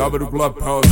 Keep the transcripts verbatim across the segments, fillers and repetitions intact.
Gaba do Club House.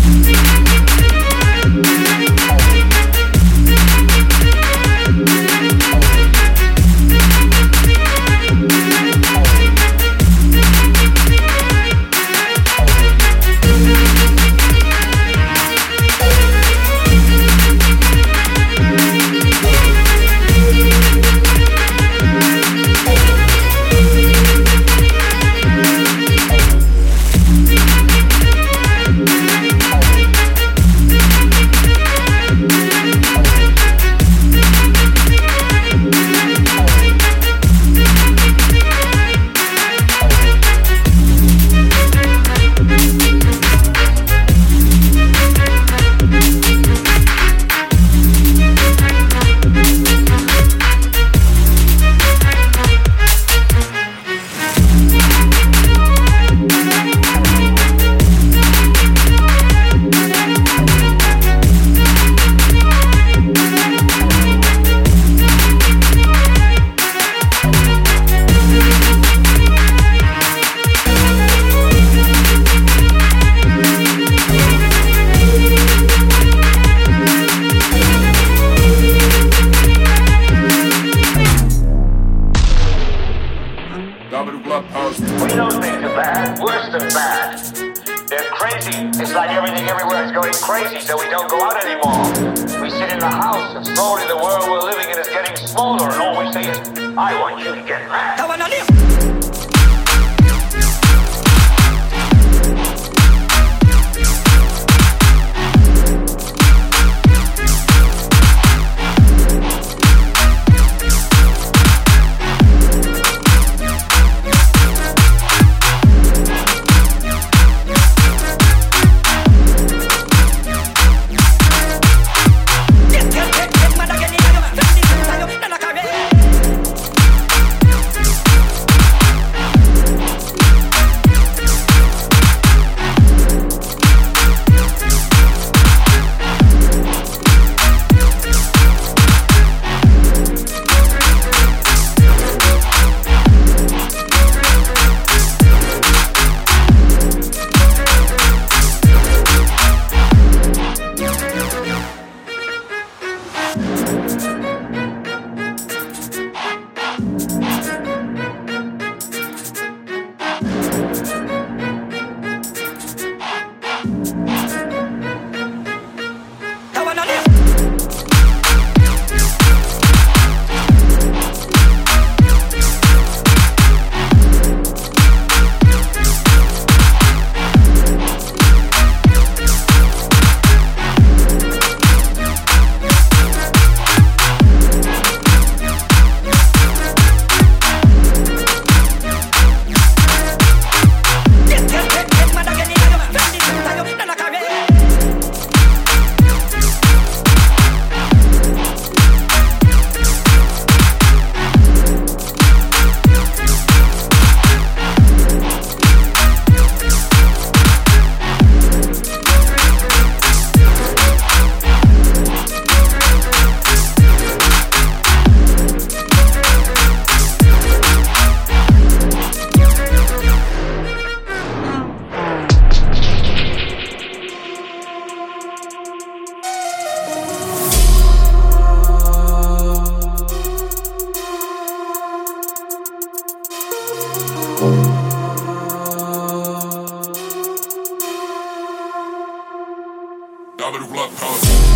Gaba do Club House.